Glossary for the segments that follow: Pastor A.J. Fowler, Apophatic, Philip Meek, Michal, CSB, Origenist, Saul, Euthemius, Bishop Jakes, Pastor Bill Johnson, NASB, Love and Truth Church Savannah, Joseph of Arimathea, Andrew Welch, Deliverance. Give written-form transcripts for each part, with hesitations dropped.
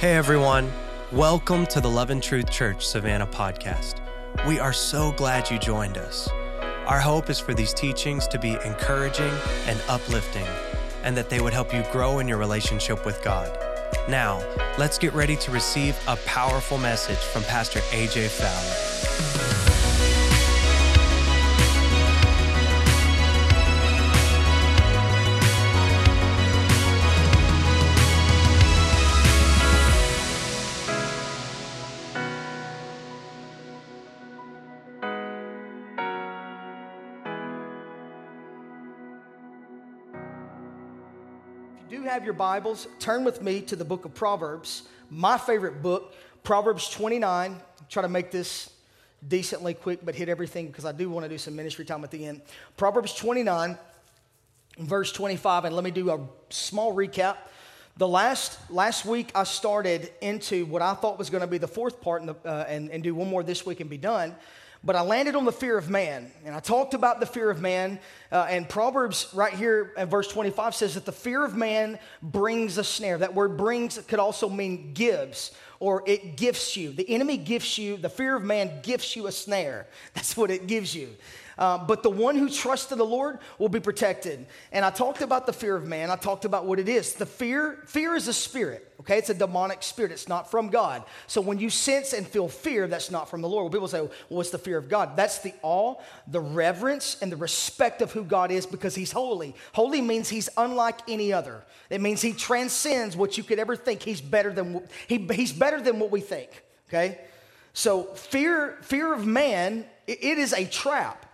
Hey everyone, welcome to the Love and Truth Church Savannah podcast. We are so glad you joined us. Our hope is for these teachings to be encouraging and uplifting, and that they would help you grow in your relationship with God. Now, let's get ready to receive a powerful message from Pastor A.J. Fowler. Have your Bibles, turn with me to the book of Proverbs, my favorite book, Proverbs 29. Try to make this decently quick, but hit everything because I do want to do some ministry time at the end. Proverbs 29, verse 25, and let me do a small recap. The last week I started into what I thought was going to be the fourth part and do one more this week and be done. But I landed on the fear of man, and I talked about the fear of man, and Proverbs right here at verse 25 says that the fear of man brings a snare. That word brings could also mean gives, or it gifts you. The enemy gifts you, the fear of man gifts you a snare. That's what it gives you. But the one who trusts in the Lord will be protected. And I talked about the fear of man. I talked about what it is. The fear is a spirit. Okay, it's a demonic spirit. It's not from God. So when you sense and feel fear, that's not from the Lord. Well, people say, well, what's the fear of God? That's the awe, the reverence, and the respect of who God is because he's holy. Holy means he's unlike any other. It means he transcends what you could ever think. He's better than what we think. Okay, so fear of man, it is a trap.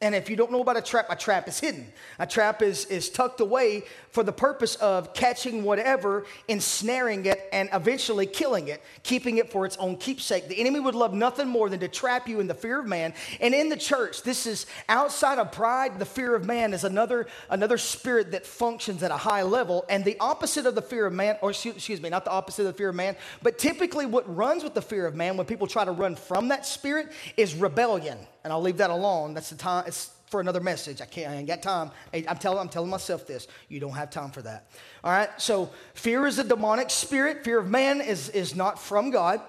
And if you don't know about a trap is hidden. A trap is tucked away for the purpose of catching whatever, ensnaring it, and eventually killing it, keeping it for its own keepsake. The enemy would love nothing more than to trap you in the fear of man. And in the church, this is outside of pride. The fear of man is another spirit that functions at a high level. And the opposite of the fear of man, or excuse me, not the opposite of the fear of man, but typically what runs with the fear of man when people try to run from that spirit is rebellion. And I'll leave that alone. That's the time. It's for another message. I ain't got time. I'm telling myself this. You don't have time for that. All right. So fear is a demonic spirit. Fear of man is not from God.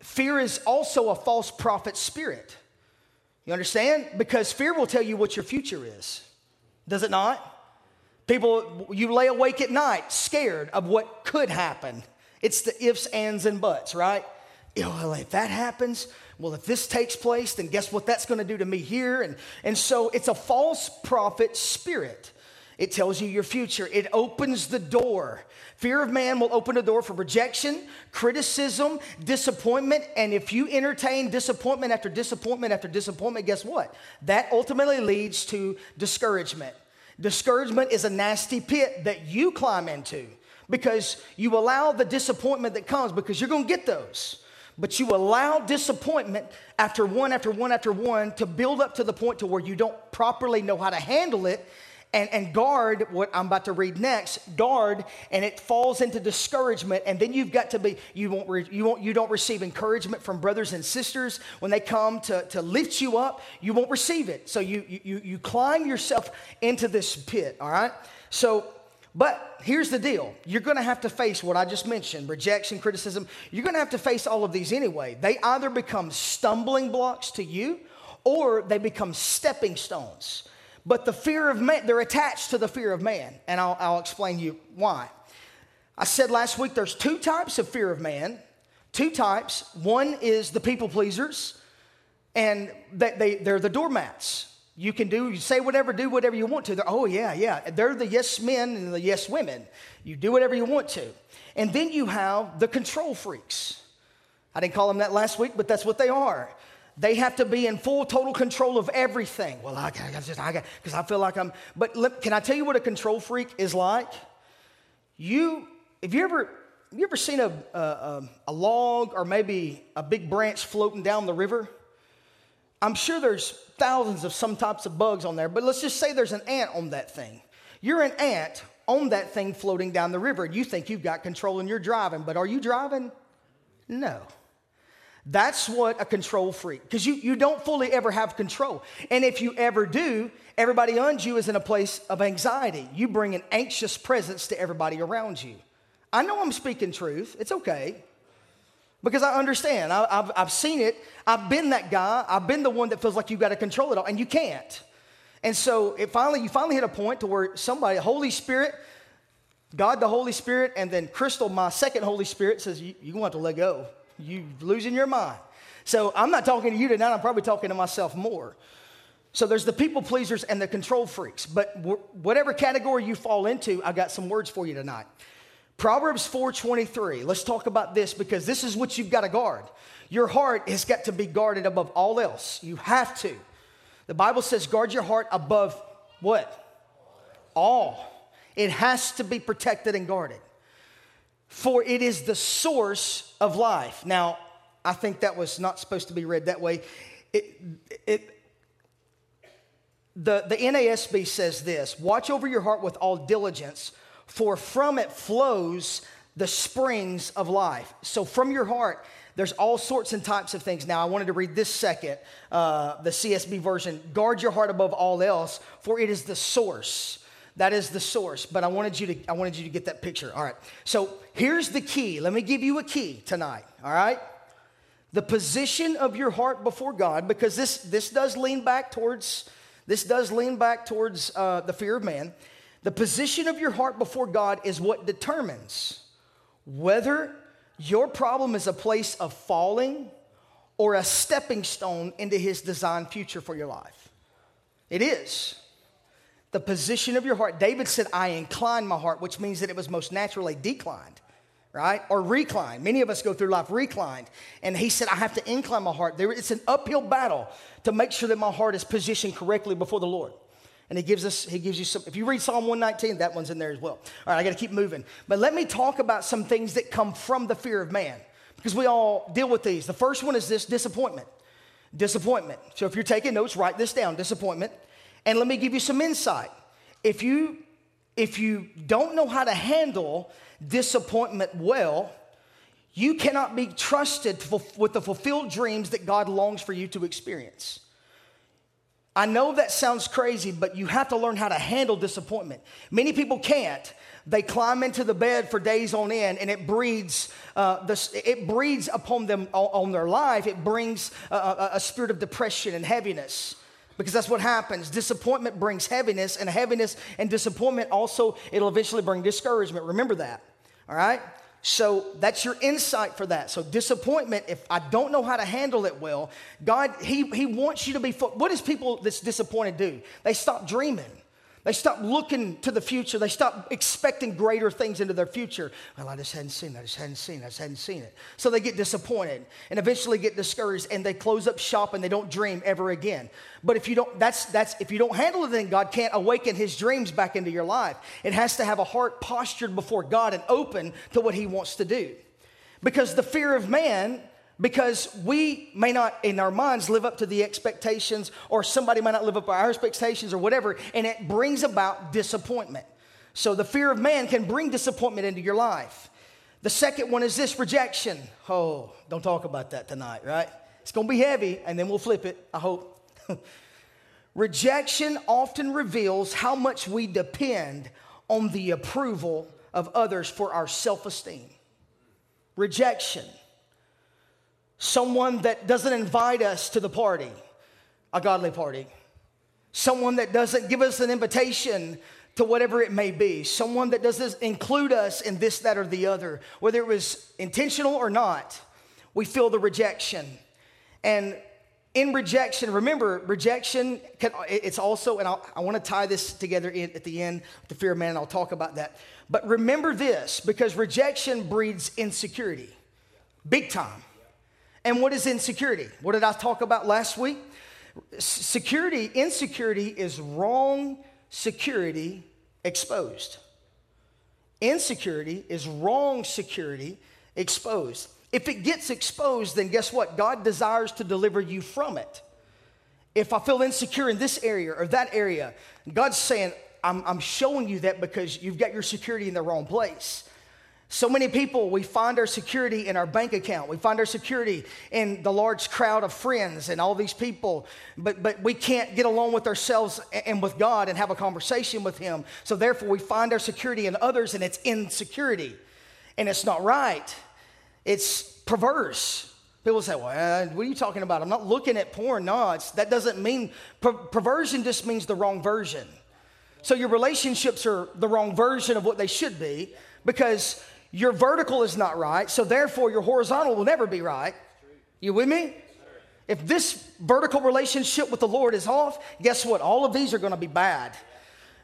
Fear is also a false prophet spirit. You understand? Because fear will tell you what your future is. Does it not? People, you lay awake at night scared of what could happen. It's the ifs, ands, and buts, right? Well, if that happens, well, if this takes place, then guess what that's going to do to me here? And so it's a false prophet spirit. It tells you your future. It opens the door. Fear of man will open the door for rejection, criticism, disappointment. And if you entertain disappointment after disappointment after disappointment, guess what? That ultimately leads to discouragement. Discouragement is a nasty pit that you climb into because you allow the disappointment that comes because you're going to get those. But you allow disappointment after one, after one, after one to build up to the point to where you don't properly know how to handle it and guard what I'm about to read next, guard, and it falls into discouragement. And then you've got to be, you don't receive encouragement from brothers and sisters. When they come to lift you up, you won't receive it. So you climb yourself into this pit, all right? So, but here's the deal. You're going to have to face what I just mentioned, rejection, criticism. You're going to have to face all of these anyway. They either become stumbling blocks to you or they become stepping stones. But the fear of man, they're attached to the fear of man. And I'll explain you why. I said last week there's two types of fear of man, two types. One is the people pleasers, and they're the doormats. You can do whatever you want to. They're the yes men and the yes women. You do whatever you want to. And then you have the control freaks. I didn't call them that last week, but that's what they are. They have to be in full, total control of everything. Well, I got, because I feel like I'm, but can I tell you what a control freak is like? Have you ever seen a log or maybe a big branch floating down the river? I'm sure there's thousands of some types of bugs on there, but let's just say there's an ant on that thing. You're an ant on that thing floating down the river, and you think you've got control and you're driving, but are you driving? No. That's what a control freak, because you don't fully ever have control. And if you ever do, everybody around you is in a place of anxiety. You bring an anxious presence to everybody around you. I know I'm speaking truth. It's okay. Because I understand. I've seen it. I've been that guy. I've been the one that feels like you've got to control it all, and you can't. And so you finally hit a point to where somebody, Holy Spirit, God the Holy Spirit, and then Crystal, my second Holy Spirit, says, you're going to have to let go. You're losing your mind. So I'm not talking to you tonight. I'm probably talking to myself more. So there's the people pleasers and the control freaks. But whatever category you fall into, I got some words for you tonight. Proverbs 4:23. Let's talk about this, because this is what you've got to guard. Your heart has got to be guarded above all else. You have to. The Bible says guard your heart above what? All. It has to be protected and guarded. For it is the source of life. Now, I think that was not supposed to be read that way. The NASB says this: watch over your heart with all diligence, for from it flows the springs of life. So from your heart, there's all sorts and types of things. Now, I wanted to read this second, the CSB version. Guard your heart above all else, for it is the source. That is the source. But I wanted you to get that picture. All right. So here's the key. Let me give you a key tonight. All right. The position of your heart before God, because this does lean back towards the fear of man. The position of your heart before God is what determines whether your problem is a place of falling or a stepping stone into his designed future for your life. It is. The position of your heart. David said, I inclined my heart, which means that it was most naturally declined, right? Or reclined. Many of us go through life reclined. And he said, I have to incline my heart. It's an uphill battle to make sure that my heart is positioned correctly before the Lord. And he gives you some, if you read Psalm 119, that one's in there as well. All right, I got to keep moving. But let me talk about some things that come from the fear of man, because we all deal with these. The first one is this: disappointment. Disappointment. So if you're taking notes, write this down: disappointment. And let me give you some insight. If you don't know how to handle disappointment well, you cannot be trusted with the fulfilled dreams that God longs for you to experience. I know that sounds crazy, but you have to learn how to handle disappointment. Many people can't. They climb into the bed for days on end, and it breeds upon them on their life. It brings a spirit of depression and heaviness. Because that's what happens. Disappointment brings heaviness and disappointment also, it'll eventually bring discouragement. Remember that, all right? So that's your insight for that. So disappointment, if I don't know how to handle it well, God, he wants you to be full. What does people that's disappointed do? They stop dreaming. They stop looking to the future. They stop expecting greater things into their future. Well, I just hadn't seen it. So they get disappointed and eventually get discouraged, and they close up shop and they don't dream ever again. But if you don't handle it, then God can't awaken his dreams back into your life. It has to have a heart postured before God and open to what he wants to do. Because the fear of man, because we may not, in our minds, live up to the expectations, or somebody might not live up to our expectations or whatever, and it brings about disappointment. So the fear of man can bring disappointment into your life. The second one is this: rejection. Oh, don't talk about that tonight, right? It's going to be heavy, and then we'll flip it, I hope. Rejection often reveals how much we depend on the approval of others for our self-esteem. Rejection. Someone that doesn't invite us to the party, a godly party. Someone that doesn't give us an invitation to whatever it may be. Someone that doesn't include us in this, that, or the other. Whether it was intentional or not, we feel the rejection. And in rejection, remember, rejection, it's also, and I want to tie this together at the end, the fear of man, and I'll talk about that. But remember this, because rejection breeds insecurity, big time. And what is insecurity? What did I talk about last week? Insecurity is wrong security exposed. Insecurity is wrong security exposed. If it gets exposed, then guess what? God desires to deliver you from it. If I feel insecure in this area or that area, God's saying, I'm showing you that because you've got your security in the wrong place. So many people, we find our security in our bank account. We find our security in the large crowd of friends and all these people. But we can't get along with ourselves and with God and have a conversation with him. So therefore, we find our security in others, and it's insecurity. and it's not right. It's perverse. People say, well, what are you talking about? I'm not looking at porn. No, that doesn't mean, perversion just means the wrong version. So your relationships are the wrong version of what they should be because your vertical is not right. So therefore your horizontal will never be right. You with me? If this vertical relationship with the Lord is off, guess what? All of these are going to be bad.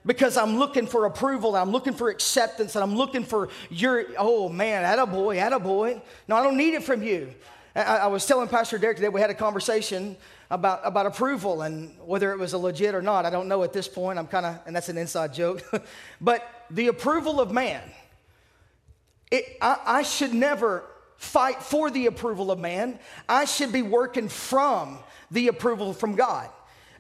Because I'm looking for approval, I'm looking for acceptance, and I'm looking for your, oh man, attaboy, attaboy. No, I don't need it from you. I was telling Pastor Derek today, we had a conversation about approval and whether it was a legit or not. I don't know at this point. I'm kind of, and that's an inside joke. But the approval of man, I should never fight for the approval of man. I should be working from the approval from God.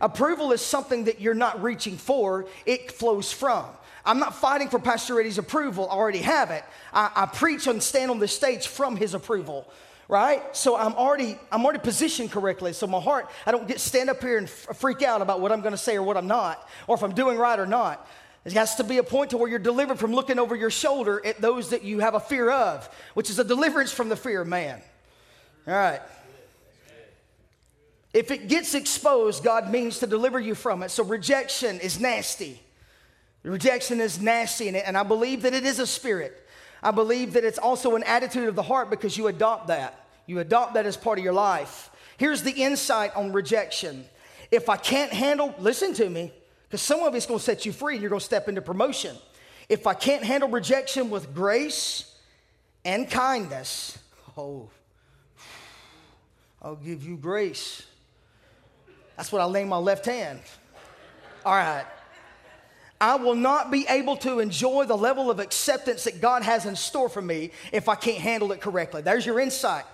Approval is something that you're not reaching for. It flows from. I'm not fighting for Pastor Eddie's approval. I already have it. I preach and stand on the stage from his approval. Right? So I'm already positioned correctly. So my heart, I don't stand up here and freak out about what I'm going to say or what I'm not, or if I'm doing right or not. There has to be a point to where you're delivered from looking over your shoulder at those that you have a fear of, which is a deliverance from the fear of man. All right. If it gets exposed, God means to deliver you from it. So rejection is nasty. Rejection is nasty, and I believe that it is a spirit. I believe that it's also an attitude of the heart because you adopt that. You adopt that as part of your life. Here's the insight on rejection. If I can't handle, listen to me, because some of it's going to set you free and you're going to step into promotion. If I can't handle rejection with grace and kindness, oh, I'll give you grace. That's what I lay my left hand. All right. I will not be able to enjoy the level of acceptance that God has in store for me if I can't handle it correctly. There's your insight.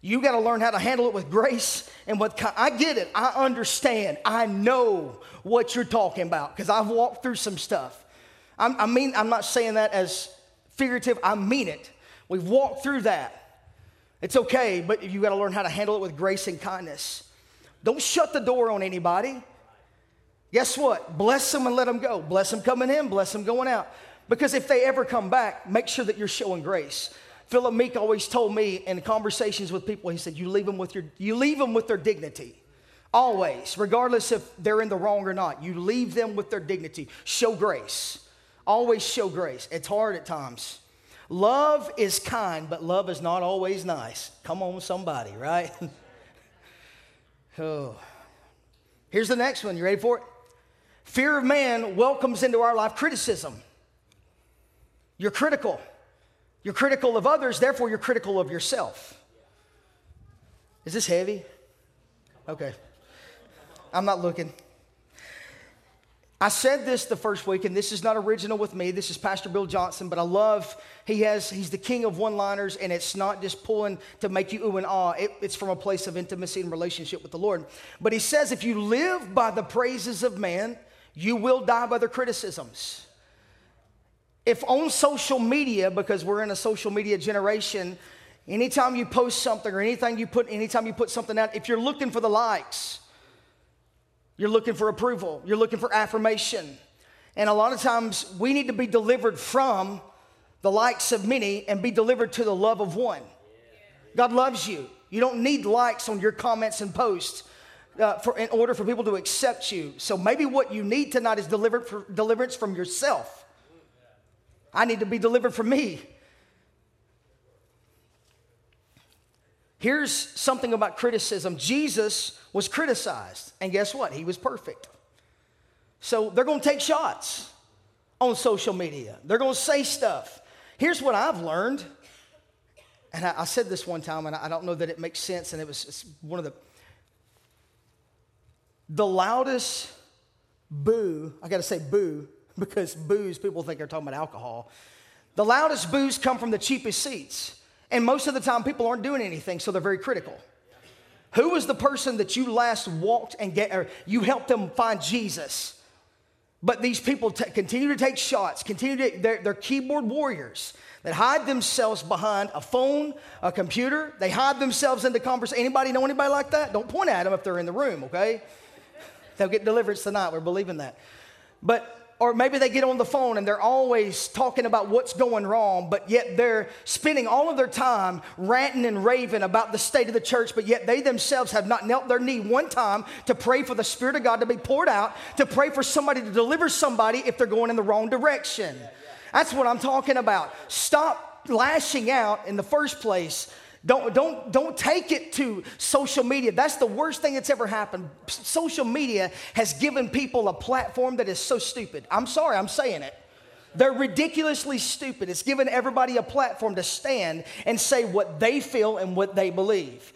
You got to learn how to handle it with grace and with kindness. I get it. I understand. I know what you're talking about because I've walked through some stuff. I'm not saying that as figurative. I mean it. We've walked through that. It's okay, but you got to learn how to handle it with grace and kindness. Don't shut the door on anybody. Guess what? Bless them and let them go. Bless them coming in, bless them going out. Because if they ever come back, make sure that you're showing grace. Philip Meek always told me in conversations with people, he said, you leave them with their dignity. Always, regardless if they're in the wrong or not, you leave them with their dignity. Show grace. Always show grace. It's hard at times. Love is kind, but love is not always nice. Come on, somebody, right? Oh. Here's the next one. You ready for it? Fear of man welcomes into our life criticism. You're critical. You're critical of others, therefore you're critical of yourself. Is this heavy? Okay. I'm not looking. I said this the first week, and this is not original with me. This is Pastor Bill Johnson, but I love, he's the king of one-liners, and it's not just pulling to make you ooh and ah. It's from a place of intimacy and relationship with the Lord. But he says, if you live by the praises of man, you will die by their criticisms. If on social media, because we're in a social media generation, anytime you post something or anytime you put something out, if you're looking for the likes, you're looking for approval. You're looking for affirmation. And a lot of times we need to be delivered from the likes of many and be delivered to the love of one. God loves you. You don't need likes on your comments and posts in order for people to accept you. So maybe what you need tonight is deliverance from yourself. I need to be delivered from me. Here's something about criticism. Jesus was criticized, and guess what? He was perfect. So they're going to take shots on social media. They're going to say stuff. Here's what I've learned, and I said this one time, and I don't know that it makes sense, and it's one of the loudest boo. I got to say boo because boos, people think they're talking about alcohol. The loudest boos come from the cheapest seats. And most of the time, people aren't doing anything, so they're very critical. Who was the person that you last walked and or you helped them find Jesus? But these people continue to take shots, they're keyboard warriors that hide themselves behind a phone, a computer. They hide themselves into conversation. Anybody know anybody like that? Don't point at them if they're in the room, okay? They'll get deliverance tonight. We're believing that. But or maybe they get on the phone and they're always talking about what's going wrong, but yet they're spending all of their time ranting and raving about the state of the church, but yet they themselves have not knelt their knee one time to pray for the Spirit of God to be poured out, to pray for somebody to deliver somebody if they're going in the wrong direction. That's what I'm talking about. Stop lashing out in the first place. Don't take it to social media. That's the worst thing that's ever happened. Social media has given people a platform that is so stupid. I'm sorry, I'm saying it. They're ridiculously stupid. It's given everybody a platform to stand and say what they feel and what they believe.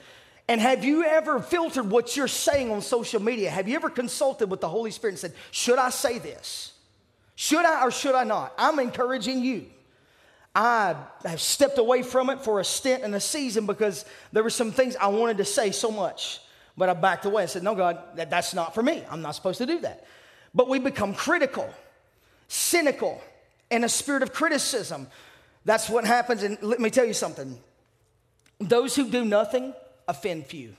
And have you ever filtered what you're saying on social media? Have you ever consulted with the Holy Spirit and said, should I say this? Should I or should I not? I'm encouraging you. I have stepped away from it for a stint and a season because there were some things I wanted to say so much, but I backed away. I said, no, God, that's not for me. I'm not supposed to do that. But we become critical, cynical, and a spirit of criticism. That's what happens. And let me tell you something. Those who do nothing offend few.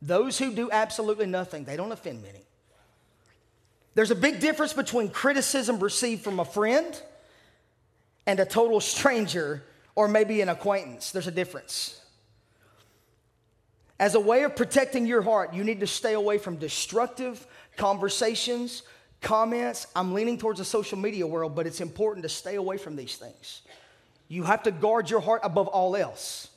Those who do absolutely nothing, they don't offend many. There's a big difference between criticism received from a friend and a total stranger, or maybe an acquaintance. There's a difference. As a way of protecting your heart, you need to stay away from destructive conversations, comments. I'm leaning towards the social media world, but it's important to stay away from these things. You have to guard your heart above all else.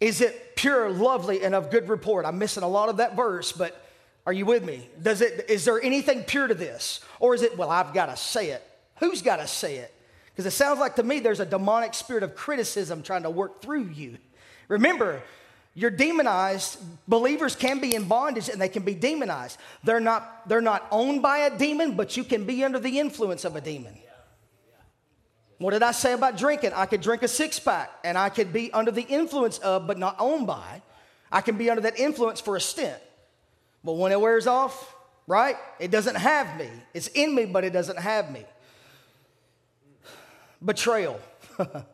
Is it pure, lovely, and of good report? I'm missing a lot of that verse, but are you with me? Is there anything pure to this? Or is it, well, I've got to say it. Who's got to say it? Because it sounds like to me there's a demonic spirit of criticism trying to work through you. Remember, you're demonized. Believers can be in bondage and they can be demonized. They're not owned by a demon, but you can be under the influence of a demon. What did I say about drinking? I could drink a six-pack and I could be under the influence of, but not owned by. I can be under that influence for a stint. But when it wears off, right, it doesn't have me. It's in me, but it doesn't have me. Betrayal. Let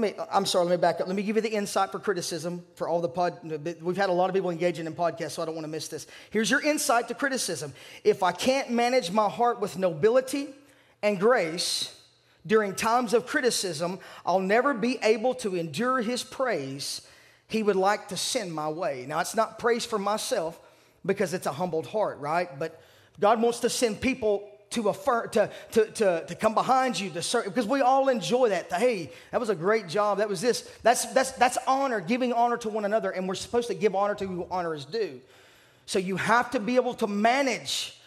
me back up. Let me give you the insight for criticism for all the We've had a lot of people engaging in podcasts, so I don't want to miss this. Here's your insight to criticism. If I can't manage my heart with nobility and grace during times of criticism, I'll never be able to endure his praise he would like to send my way. Now, it's not praise for myself because it's a humbled heart, right? But God wants to send people to come behind you, to serve, because we all enjoy that. Hey, that was a great job. That was this. That's honor, giving honor to one another, and we're supposed to give honor to who honor is due. So you have to be able to manage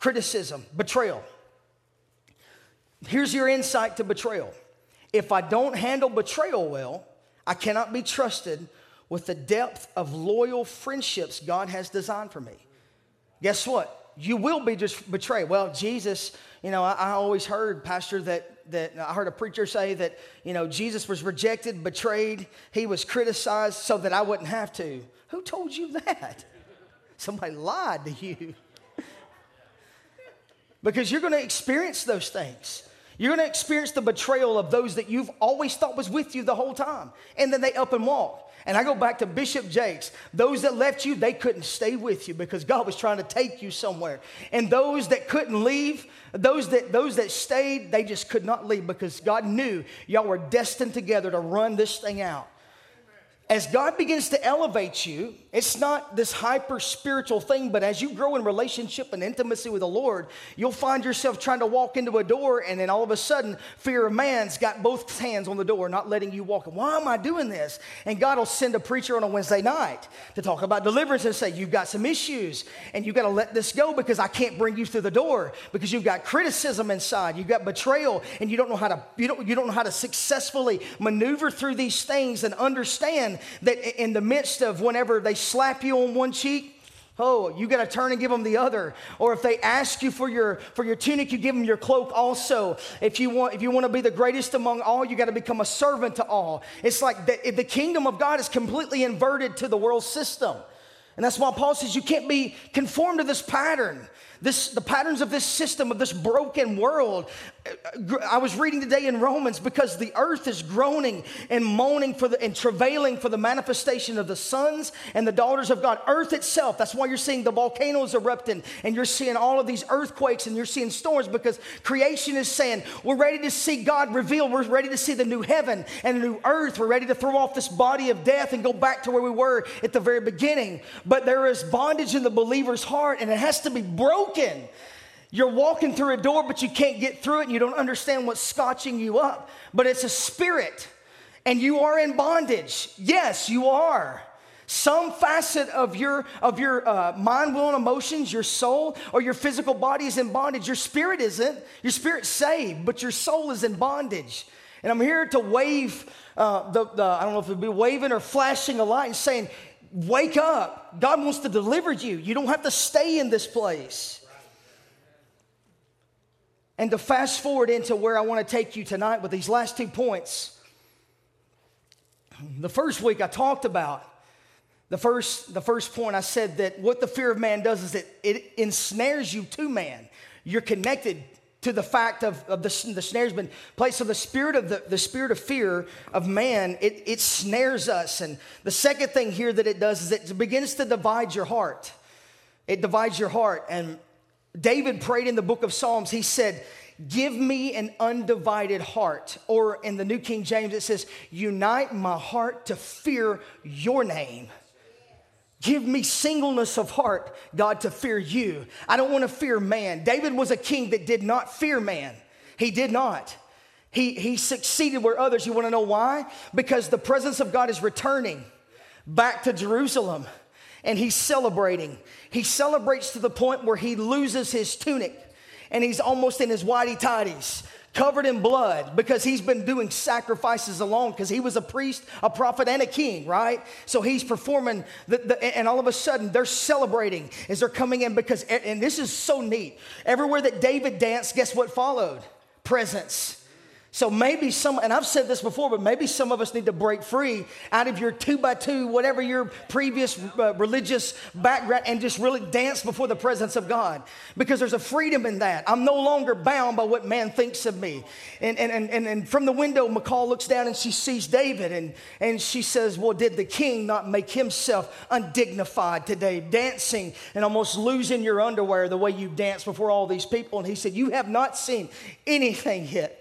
criticism, betrayal. Here's your insight to betrayal. If I don't handle betrayal well, I cannot be trusted with the depth of loyal friendships God has designed for me. Guess what? You will be just betrayed. Well, Jesus, I always heard, Pastor, that I heard a preacher say that, Jesus was rejected, betrayed. He was criticized so that I wouldn't have to. Who told you that? Somebody lied to you. Because you're going to experience those things. You're going to experience the betrayal of those that you've always thought was with you the whole time. And then they up and walk. And I go back to Bishop Jakes. Those that left you, they couldn't stay with you because God was trying to take you somewhere. And those that couldn't leave, those that stayed, they just could not leave because God knew y'all were destined together to run this thing out. As God begins to elevate you, it's not this hyper spiritual thing, but as you grow in relationship and intimacy with the Lord, you'll find yourself trying to walk into a door, and then all of a sudden, fear of man's got both hands on the door, not letting you walk. Why am I doing this? And God will send a preacher on a Wednesday night to talk about deliverance and say, you've got some issues, and you've got to let this go because I can't bring you through the door because you've got criticism inside, you've got betrayal, and you don't know how to successfully maneuver through these things and understand that in the midst of whenever they slap you on one cheek, oh, you got to turn and give them the other. Or if they ask you for your tunic, you give them your cloak also. If you want to be the greatest among all, you got to become a servant to all. It's like the kingdom of God is completely inverted to the world system. And that's why Paul says you can't be conformed to this pattern. the patterns of this system, of this broken world. I was reading today in Romans, because the earth is groaning and moaning and travailing for the manifestation of the sons and the daughters of God. Earth itself, that's why you're seeing the volcanoes erupting, and you're seeing all of these earthquakes, and you're seeing storms, because creation is saying, we're ready to see God revealed. We're ready to see the new heaven and the new earth. We're ready to throw off this body of death and go back to where we were at the very beginning. But there is bondage in the believer's heart, and it has to be broken. You're walking through a door, but you can't get through it, and you don't understand what's scotching you up. But it's a spirit, and you are in bondage. Yes, you are. Some facet of your mind, will, and emotions, your soul, or your physical body is in bondage. Your spirit isn't. Your spirit's saved, but your soul is in bondage. And I'm here to wave I don't know if it'd be waving or flashing a light and saying, wake up. God wants to deliver you. You don't have to stay in this place. And to fast forward into where I want to take you tonight with these last 2 points. The first week I talked about the first point, I said that what the fear of man does is that it ensnares you to man. You're connected to the fact of the snare's been placed. So the spirit of fear of man, it snares us. And the second thing here that it does is it begins to divide your heart. It divides your heart. And David prayed in the book of Psalms. He said, give me an undivided heart. Or in the New King James, it says, unite my heart to fear your name. Give me singleness of heart, God, to fear you. I don't want to fear man. David was a king that did not fear man. He did not. He succeeded where others. You want to know why? Because the presence of God is returning back to Jerusalem, and he's celebrating. He celebrates to the point where he loses his tunic, and he's almost in his whitey-tighties, covered in blood, because he's been doing sacrifices alone, because he was a priest, a prophet, and a king, right? So he's performing, and all of a sudden they're celebrating as they're coming in, because, and this is so neat, everywhere that David danced, guess what followed? Presence. So maybe some, and I've said this before, but maybe some of us need to break free out of your 2x2, whatever your previous religious background, and just really dance before the presence of God, because there's a freedom in that. I'm no longer bound by what man thinks of me. And from the window, Michal looks down and she sees David, and she says, well, did the king not make himself undignified today, dancing and almost losing your underwear the way you danced before all these people? And he said, you have not seen anything yet.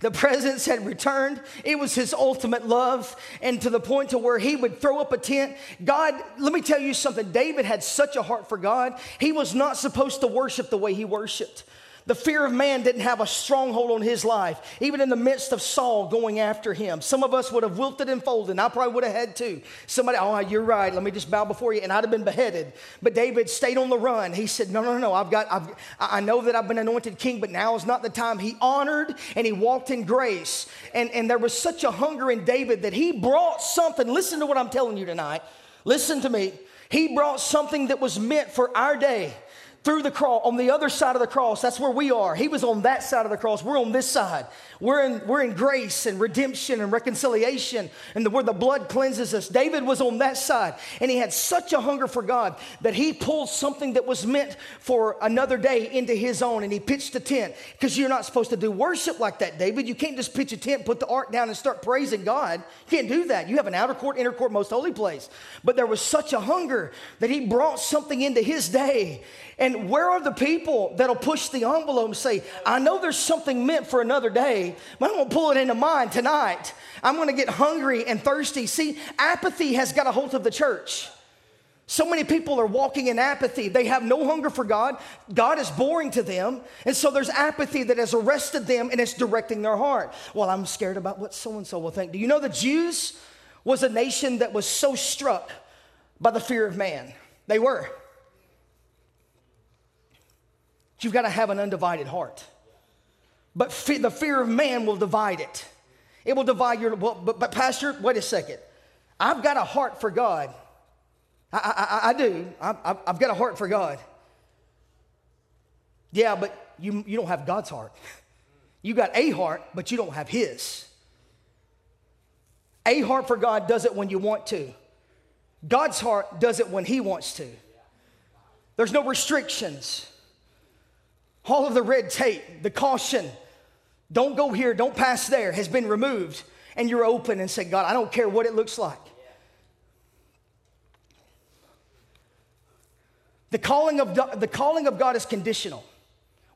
The presence had returned. It was his ultimate love, and to the point to where he would throw up a tent. God, let me tell you something. David had such a heart for God. He was not supposed to worship the way he worshiped. The fear of man didn't have a stronghold on his life, even in the midst of Saul going after him. Some of us would have wilted and folded, and I probably would have had too. Somebody, oh, you're right, let me just bow before you, and I'd have been beheaded. But David stayed on the run. He said, no, I know that I've been anointed king, but now is not the time. He honored, and he walked in grace. And there was such a hunger in David that he brought something. Listen to what I'm telling you tonight. Listen to me. He brought something that was meant for our day. Through the cross, on the other side of the cross, that's where we are. He was on that side of the cross. We're on this side. We're in grace and redemption and reconciliation, and where the blood cleanses us. David was on that side, and he had such a hunger for God that he pulled something that was meant for another day into his own, and he pitched a tent, because you're not supposed to do worship like that, David. You can't just pitch a tent, put the ark down, and start praising God. You can't do that. You have an outer court, inner court, most holy place. But there was such a hunger that he brought something into his day. And where are the people that'll push the envelope and say, I know there's something meant for another day, but I'm going to pull it into mine tonight. I'm going to get hungry and thirsty. See, apathy has got a hold of the church. So many people are walking in apathy. They have no hunger for God. God is boring to them. And so there's apathy that has arrested them, and it's directing their heart. Well, I'm scared about what so-and-so will think. Do you know the Jews was a nation that was so struck by the fear of man? They were. You've got to have an undivided heart. But the fear of man will divide it. It will divide your, well, but Pastor, wait a second. I've got a heart for God. I do. I've got a heart for God. Yeah, but you don't have God's heart. You got a heart, but you don't have his. A heart for God does it when you want to. God's heart does it when he wants to. There's no restrictions. All of the red tape, the caution, don't go here, don't pass there, has been removed. And you're open and say, God, I don't care what it looks like. The calling of God is conditional.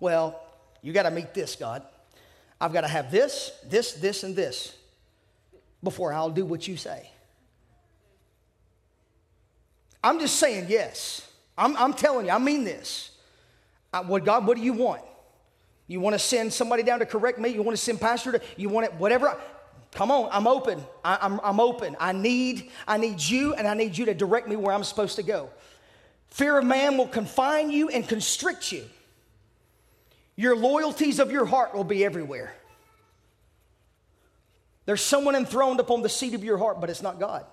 Well, you got to meet this, God. I've got to have this, this, this, and this before I'll do what you say. I'm just saying yes. I'm telling you, I mean this. God, what do you want? You want to send somebody down to correct me? You want to send pastor to, you want it, whatever. Come on, I'm open. I'm open. I need you, and I need you to direct me where I'm supposed to go. Fear of man will confine you and constrict you. Your loyalties of your heart will be everywhere. There's someone enthroned upon the seat of your heart, but it's not God.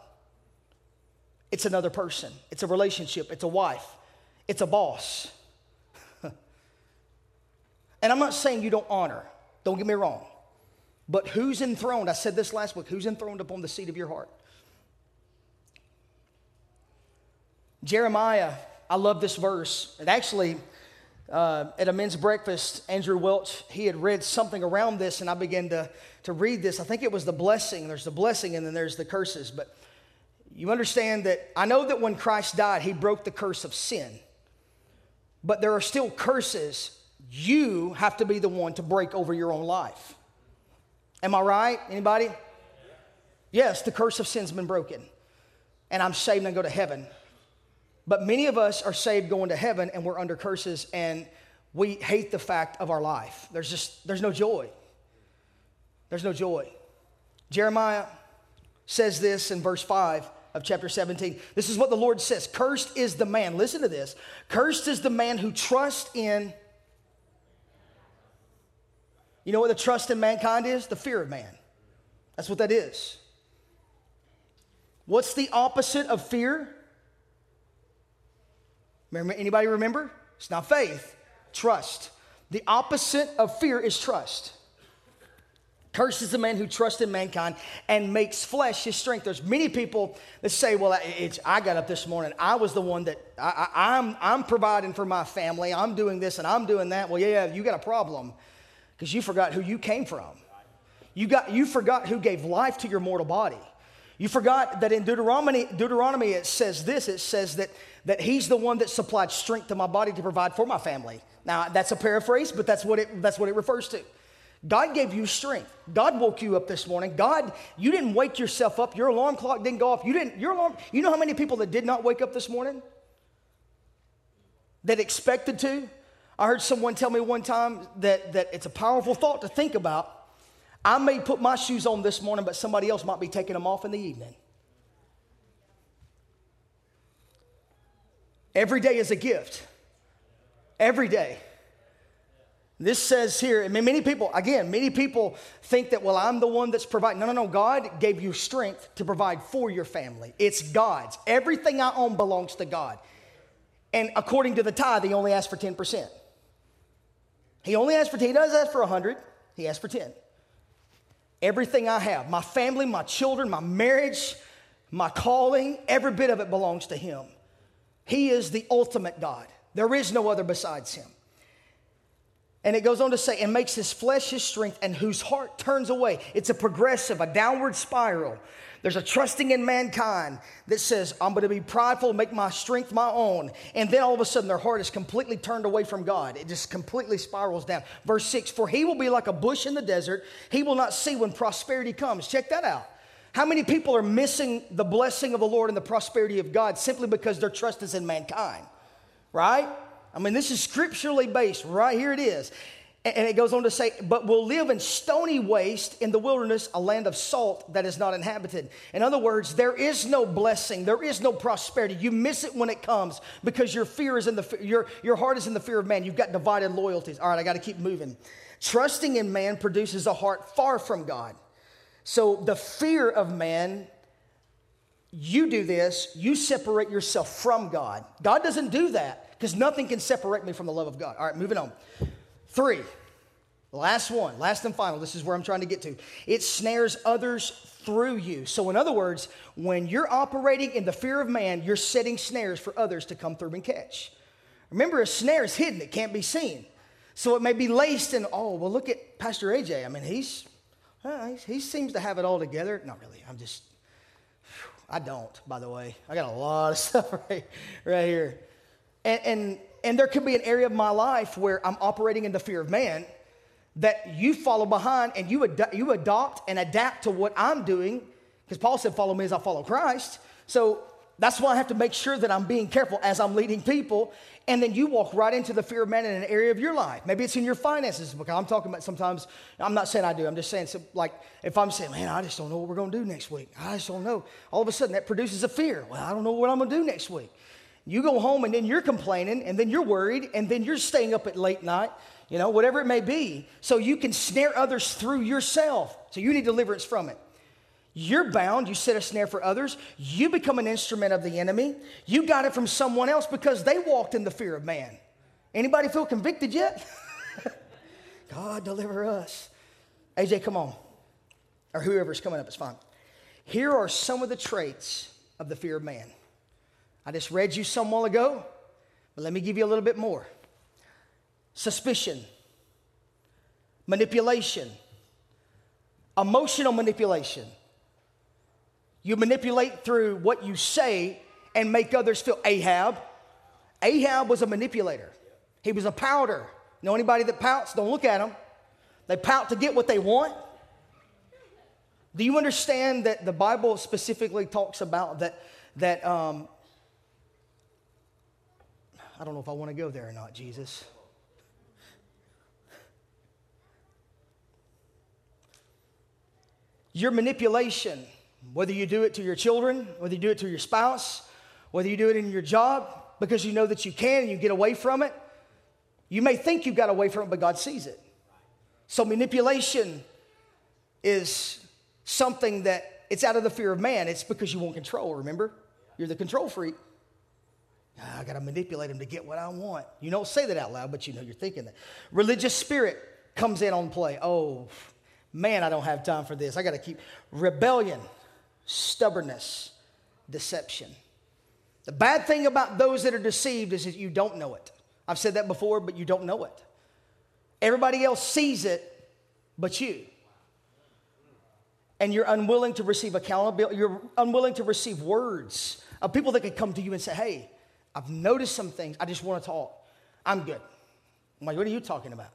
It's another person. It's a relationship. It's a wife. It's a boss. And I'm not saying you don't honor. Don't get me wrong. But who's enthroned? I said this last week. Who's enthroned upon the seat of your heart? Jeremiah, I love this verse. And actually, at a men's breakfast, Andrew Welch, he had read something around this, and I began to read this. I think it was the blessing. There's the blessing, and then there's the curses. But you understand that I know that when Christ died, he broke the curse of sin. But there are still curses. You have to be the one to break over your own life. Am I right? Anybody? Yes, the curse of sin's been broken. And I'm saved and I go to heaven. But many of us are saved going to heaven, and we're under curses, and we hate the fact of our life. There's no joy. There's no joy. Jeremiah says this in verse 5 of chapter 17. This is what the Lord says. Cursed is the man. Listen to this. Cursed is the man who trusts in. You know what the trust in mankind is? The fear of man. That's what that is. What's the opposite of fear? Anybody remember? It's not faith. Trust. The opposite of fear is trust. Cursed is the man who trusts in mankind and makes flesh his strength. There's many people that say, well, I got up this morning. I was the one that, I'm providing for my family. I'm doing this and I'm doing that. Well, yeah, you got a problem because you forgot who you came from. You forgot who gave life to your mortal body. You forgot that in Deuteronomy it says this. It says that he's the one that supplied strength to my body to provide for my family. Now, that's a paraphrase, but that's what it refers to. God gave you strength. God woke you up this morning. You didn't wake yourself up. Your alarm clock didn't go off. You know how many people that did not wake up this morning? That expected to? I heard someone tell me one time that it's a powerful thought to think about. I may put my shoes on this morning, but somebody else might be taking them off in the evening. Every day is a gift. Every day. This says here, I mean, many people think that, well, I'm the one that's providing. No. God gave you strength to provide for your family. It's God's. Everything I own belongs to God. And according to the tithe, he only asked for 10%. He doesn't ask for 100. He asked for 10. Everything I have, my family, my children, my marriage, my calling, every bit of it belongs to him. He is the ultimate God. There is no other besides him. And it goes on to say, and makes his flesh his strength, and whose heart turns away. It's a progressive, a downward spiral. There's a trusting in mankind that says, I'm going to be prideful, make my strength my own. And then all of a sudden their heart is completely turned away from God. It just completely spirals down. Verse 6, for he will be like a bush in the desert. He will not see when prosperity comes. Check that out. How many people are missing the blessing of the Lord and the prosperity of God simply because their trust is in mankind? Right? I mean, this is scripturally based. Right here it is. And it goes on to say, but will live in stony waste in the wilderness, a land of salt that is not inhabited. In other words, there is no blessing. There is no prosperity. You miss it when it comes because your fear is in the your heart is in the fear of man. You've got divided loyalties. All right, I got to keep moving. Trusting in man produces a heart far from God. So the fear of man, you do this, you separate yourself from God. God doesn't do that because nothing can separate me from the love of God. All right, moving on. 3, last one, last and final. This is where I'm trying to get to. It snares others through you. So in other words, when you're operating in the fear of man, you're setting snares for others to come through and catch. Remember, a snare is hidden. It can't be seen. So it may be laced in, oh, well, look at Pastor A.J. I mean, he seems to have it all together. Not really. I don't, by the way. I got a lot of stuff right here. And there could be an area of my life where I'm operating in the fear of man that you follow behind and you adopt and adapt to what I'm doing. Because Paul said, follow me as I follow Christ. So that's why I have to make sure that I'm being careful as I'm leading people. And then you walk right into the fear of man in an area of your life. Maybe it's in your finances. Because I'm talking about sometimes, I'm not saying I do. I'm just saying, like, if I'm saying, man, I just don't know what we're going to do next week. I just don't know. All of a sudden, that produces a fear. Well, I don't know what I'm going to do next week. You go home, and then you're complaining, and then you're worried, and then you're staying up at late night, you know, whatever it may be. So you can snare others through yourself. So you need deliverance from it. You're bound. You set a snare for others. You become an instrument of the enemy. You got it from someone else because they walked in the fear of man. Anybody feel convicted yet? God, deliver us. AJ, come on. Or whoever's coming up, it's fine. Here are some of the traits of the fear of man. I just read you some while ago, but let me give you a little bit more. Suspicion, manipulation, emotional manipulation. You manipulate through what you say and make others feel. Ahab was a manipulator. He was a pouter. Know anybody that pouts? Don't look at them. They pout to get what they want. Do you understand that the Bible specifically talks about that I don't know if I want to go there or not, Jesus. Your manipulation, whether you do it to your children, whether you do it to your spouse, whether you do it in your job, because you know that you can and you get away from it. You may think you got away from it, but God sees it. So manipulation is something that it's out of the fear of man. It's because you want control, remember? You're the control freak. I got to manipulate them to get what I want. You don't say that out loud, but you know you're thinking that. Religious spirit comes in on play. Oh, man, I don't have time for this. I got to keep. Rebellion, stubbornness, deception. The bad thing about those that are deceived is that you don't know it. I've said that before, but you don't know it. Everybody else sees it but you. And you're unwilling to receive accountability. You're unwilling to receive words of people that could come to you and say, hey, I've noticed some things. I just want to talk. I'm good. I'm like, what are you talking about?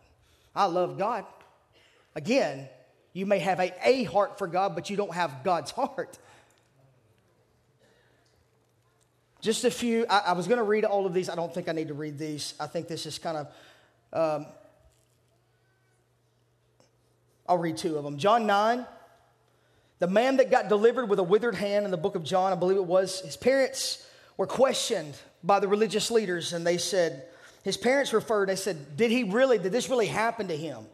I love God. Again, you may have a heart for God, but you don't have God's heart. Just a few. I was going to read all of these. I don't think I need to read these. I think this is kind of, I'll read two of them. John 9, the man that got delivered with a withered hand in the book of John, I believe it was, his parents were questioned by the religious leaders, and they said, his parents referred, they said, did this really happen to him?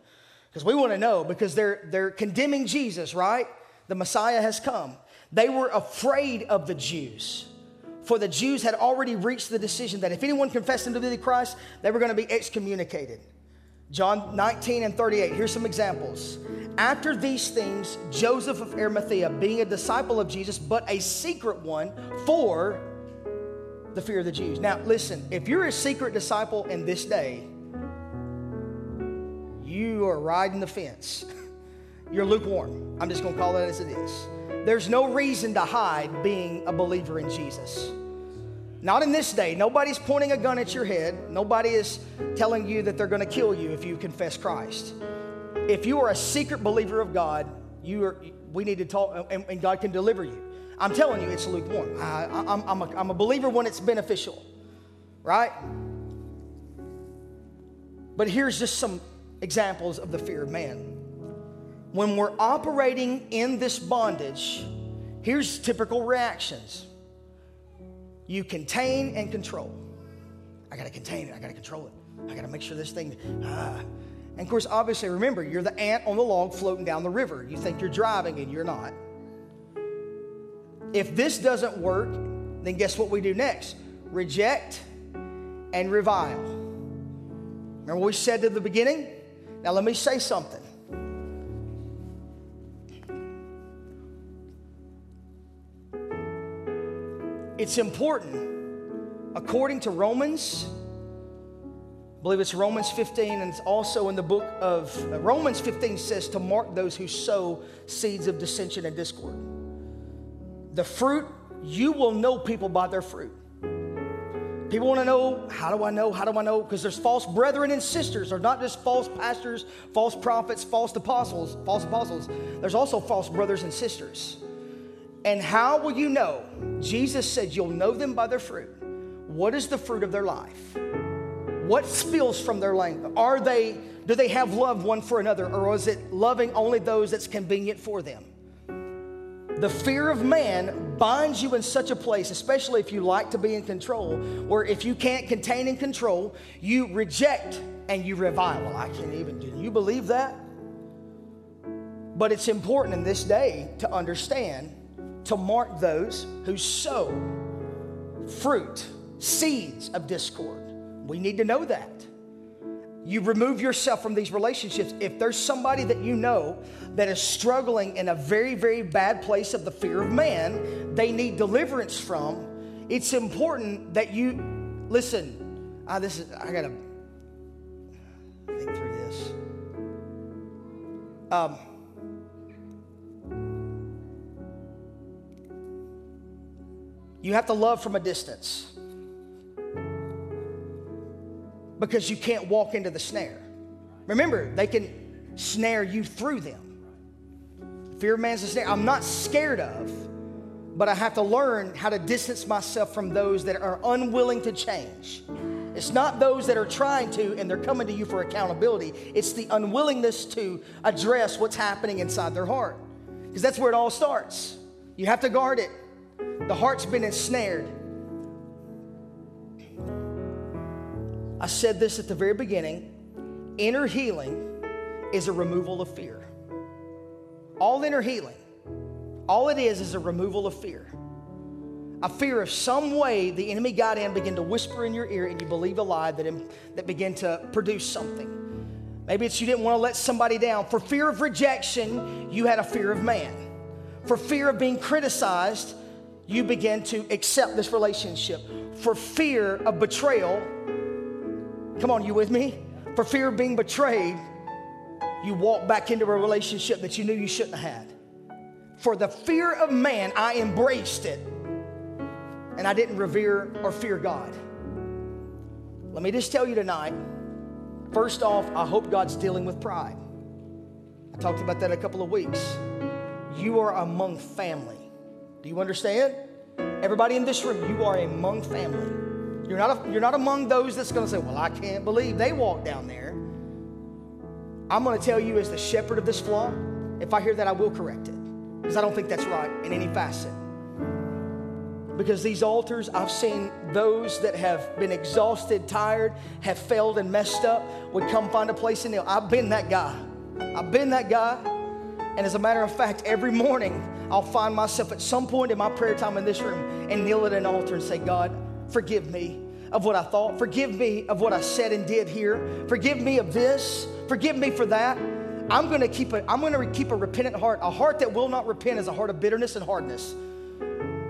Because we want to know, because they're condemning Jesus, right? The Messiah has come. They were afraid of the Jews, for the Jews had already reached the decision that if anyone confessed him to be Christ, they were going to be excommunicated. John 19:38, here's some examples. After these things, Joseph of Arimathea, being a disciple of Jesus, but a secret one, for the fear of the Jews. Now, listen, if you're a secret disciple in this day, you are riding the fence. You're lukewarm. I'm just going to call it as it is. There's no reason to hide being a believer in Jesus. Not in this day. Nobody's pointing a gun at your head. Nobody is telling you that they're going to kill you if you confess Christ. If you are a secret believer of God, we need to talk, and God can deliver you. I'm telling you, it's lukewarm. I'm a believer when it's beneficial, right? But here's just some examples of the fear of man. When we're operating in this bondage, here's typical reactions. You contain and control. I got to contain it. I got to control it. I got to make sure this thing... And of course, obviously, remember, you're the ant on the log floating down the river. You think you're driving and you're not. If this doesn't work, then guess what we do next? Reject and revile. Remember what we said at the beginning? Now let me say something. It's important, according to Romans, believe it's Romans 15, and it's also in the book of Romans 15 says to mark those who sow seeds of dissension and discord. The fruit, you will know people by their fruit. People want to know, how do I know? How do I know? Because there's false brethren and sisters. They're not just false pastors, false prophets, false apostles. There's also false brothers and sisters. And how will you know? Jesus said you'll know them by their fruit. What is the fruit of their life? What spills from their language? Do they have love one for another? Or is it loving only those that's convenient for them? The fear of man binds you in such a place, especially if you like to be in control, where if you can't contain and control, you reject and you revile. Well, I can't even do it. You believe that? But it's important in this day to understand, to mark those who sow fruit, seeds of discord. We need to know that. You remove yourself from these relationships. If there's somebody that you know that is struggling in a very, very bad place of the fear of man, they need deliverance from, it's important that you, listen, I gotta think through this. You have to love from a distance, because you can't walk into the snare. Remember, they can snare you through them. Fear of man's a snare I'm not scared of, but I have to learn how to distance myself from those that are unwilling to change. It's not those that are trying to and they're coming to you for accountability. It's the unwillingness to address what's happening inside their heart, because that's where it all starts. You have to guard it. The heart's been ensnared. I said this at the very beginning, inner healing is a removal of fear. All inner healing, all it is a removal of fear. A fear of some way the enemy got in, began to whisper in your ear, and you believe a lie that began to produce something. Maybe it's you didn't want to let somebody down. For fear of rejection, you had a fear of man. For fear of being criticized, you began to accept this relationship. For fear of betrayal, come on, you with me? For fear of being betrayed, you walk back into a relationship that you knew you shouldn't have had. For the fear of man, I embraced it, and I didn't revere or fear God. Let me just tell you tonight, first off, I hope God's dealing with pride. I talked about that a couple of weeks. You are among family. Do you understand? Everybody in this room, you are among family. You're not among those that's going to say, well, I can't believe they walked down there. I'm going to tell you, as the shepherd of this flock, if I hear that, I will correct it, because I don't think that's right in any facet. Because these altars, I've seen those that have been exhausted, tired, have failed and messed up, would come find a place in there. I've been that guy. And as a matter of fact, every morning I'll find myself at some point in my prayer time in this room and kneel at an altar and say, God, forgive me of what I thought. Forgive me of what I said and did here. Forgive me of this. Forgive me for that. I'm going to keep a repentant heart. A heart that will not repent is a heart of bitterness and hardness.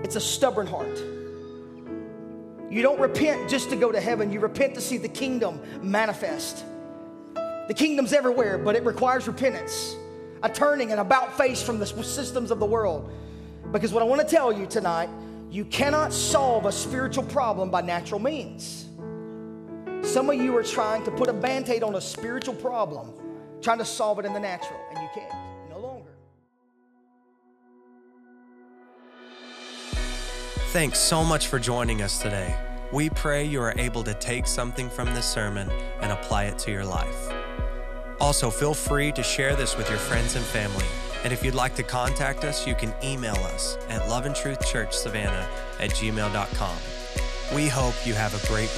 It's a stubborn heart. You don't repent just to go to heaven. You repent to see the kingdom manifest. The kingdom's everywhere, but it requires repentance, a turning and about face from the systems of the world. Because what I want to tell you tonight, you cannot solve a spiritual problem by natural means. Some of you are trying to put a Band-Aid on a spiritual problem, trying to solve it in the natural, and you can't, no longer. Thanks so much for joining us today. We pray you are able to take something from this sermon and apply it to your life. Also, feel free to share this with your friends and family. And if you'd like to contact us, you can email us at loveandtruthchurchsavannah@gmail.com. We hope you have a great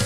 week.